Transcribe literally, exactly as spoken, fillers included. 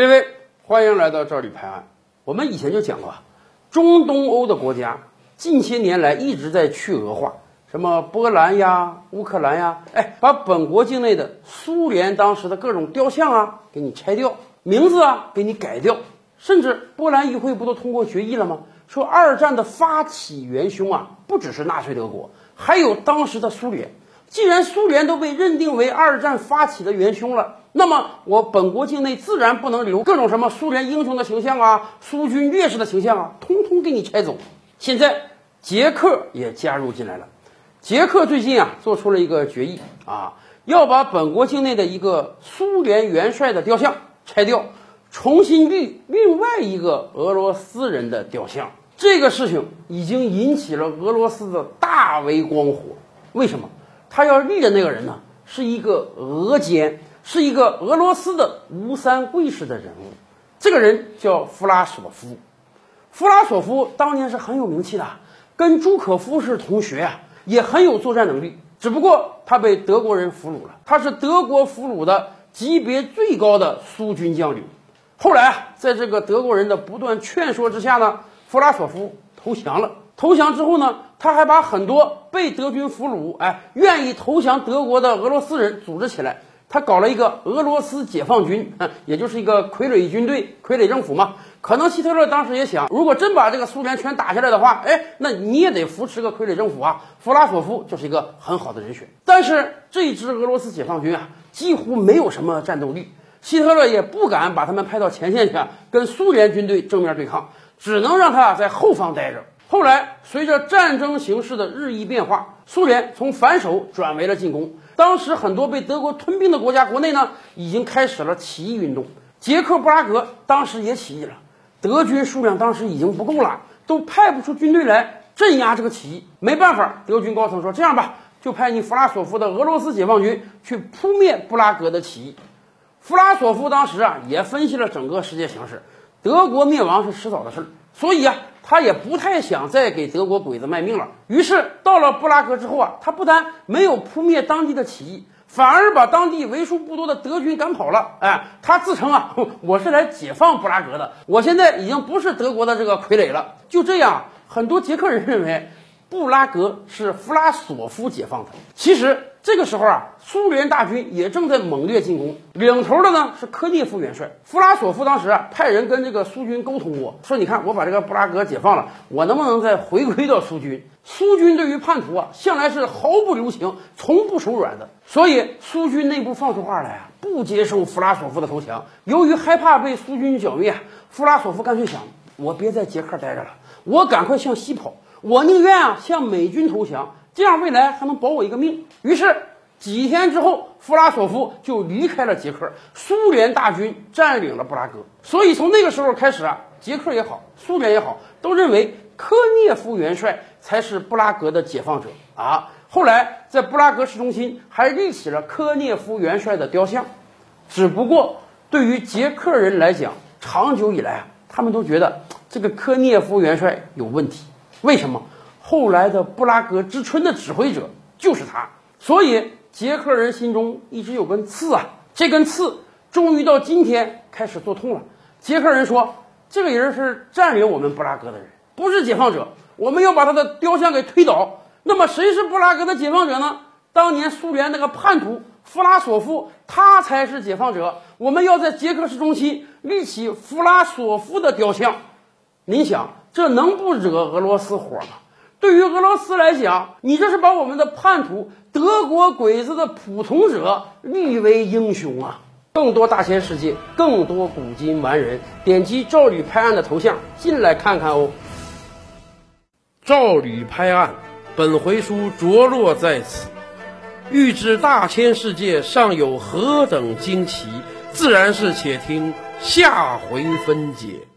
各位，欢迎来到赵里拍案。我们以前就讲过，中东欧的国家近些年来一直在去俄化，什么波兰呀、乌克兰呀，哎，把本国境内的苏联当时的各种雕像啊给你拆掉，名字啊给你改掉，甚至波兰议会不都通过决议了吗？说二战的发起元凶啊，不只是纳粹德国，还有当时的苏联。既然苏联都被认定为二战发起的元凶了，那么我本国境内自然不能留各种什么苏联英雄的形象啊、苏军烈士的形象啊，通通给你拆走。现在捷克也加入进来了，捷克最近啊做出了一个决议啊，要把本国境内的一个苏联元帅的雕像拆掉，重新立另外一个俄罗斯人的雕像。这个事情已经引起了俄罗斯的大为光火。为什么？他要立的那个人呢，是一个俄奸，是一个俄罗斯的吴三桂式的人物。这个人叫弗拉索夫。弗拉索夫当年是很有名气的，跟朱可夫是同学啊，也很有作战能力。只不过他被德国人俘虏了，他是德国俘虏的级别最高的苏军将领。后来啊，在这个德国人的不断劝说之下呢，弗拉索夫投降了。投降之后呢，他还把很多被德军俘虏、哎、愿意投降德国的俄罗斯人组织起来，他搞了一个俄罗斯解放军，也就是一个傀儡军队、傀儡政府嘛。可能希特勒当时也想，如果真把这个苏联全打下来的话，哎，那你也得扶持个傀儡政府啊。弗拉索夫就是一个很好的人选。但是这支俄罗斯解放军啊，几乎没有什么战斗力，希特勒也不敢把他们派到前线去、啊、跟苏联军队正面对抗，只能让他在后方待着。后来随着战争形势的日益变化，苏联从反手转为了进攻，当时很多被德国吞并的国家国内呢，已经开始了起义运动。捷克布拉格当时也起义了，德军数量当时已经不够了，都派不出军队来镇压这个起义。没办法，德军高层说，这样吧，就派你弗拉索夫的俄罗斯解放军去扑灭布拉格的起义。弗拉索夫当时啊也分析了整个世界形势，德国灭亡是迟早的事，所以啊他也不太想再给德国鬼子卖命了。于是到了布拉格之后啊，他不但没有扑灭当地的起义，反而把当地为数不多的德军赶跑了。哎，他自称啊，我是来解放布拉格的，我现在已经不是德国的这个傀儡了。就这样，很多捷克人认为布拉格是弗拉索夫解放的。其实这个时候啊，苏联大军也正在猛烈进攻，领头的呢是科涅夫元帅。弗拉索夫当时啊派人跟这个苏军沟通过，说你看，我把这个布拉格解放了，我能不能再回归到苏军？苏军对于叛徒啊向来是毫不留情，从不手软的，所以苏军内部放出话来啊，不接受弗拉索夫的投降。由于害怕被苏军剿灭，弗拉索夫干脆想，我别在捷克待着了，我赶快向西跑，我宁愿啊向美军投降，这样未来还能保我一个命。于是几天之后，弗拉索夫就离开了捷克，苏联大军占领了布拉格。所以从那个时候开始啊，捷克也好，苏联也好，都认为科涅夫元帅才是布拉格的解放者啊。后来在布拉格市中心还立起了科涅夫元帅的雕像。只不过对于捷克人来讲，长久以来啊，他们都觉得这个科涅夫元帅有问题。为什么？后来的布拉格之春的指挥者就是他，所以捷克人心中一直有根刺啊，这根刺终于到今天开始做痛了。捷克人说，这个人是占领我们布拉格的人，不是解放者，我们要把他的雕像给推倒。那么谁是布拉格的解放者呢？当年苏联那个叛徒弗拉索夫，他才是解放者，我们要在捷克市中心立起弗拉索夫的雕像。您想，这能不惹俄罗斯火吗？对于俄罗斯来讲，你这是把我们的叛徒、德国鬼子的普通者立为英雄啊！更多大千世界，更多古今完人，点击赵吕拍案的头像进来看看哦。赵吕拍案，本回书着落在此。欲知大千世界尚有何等惊奇，自然是且听下回分解。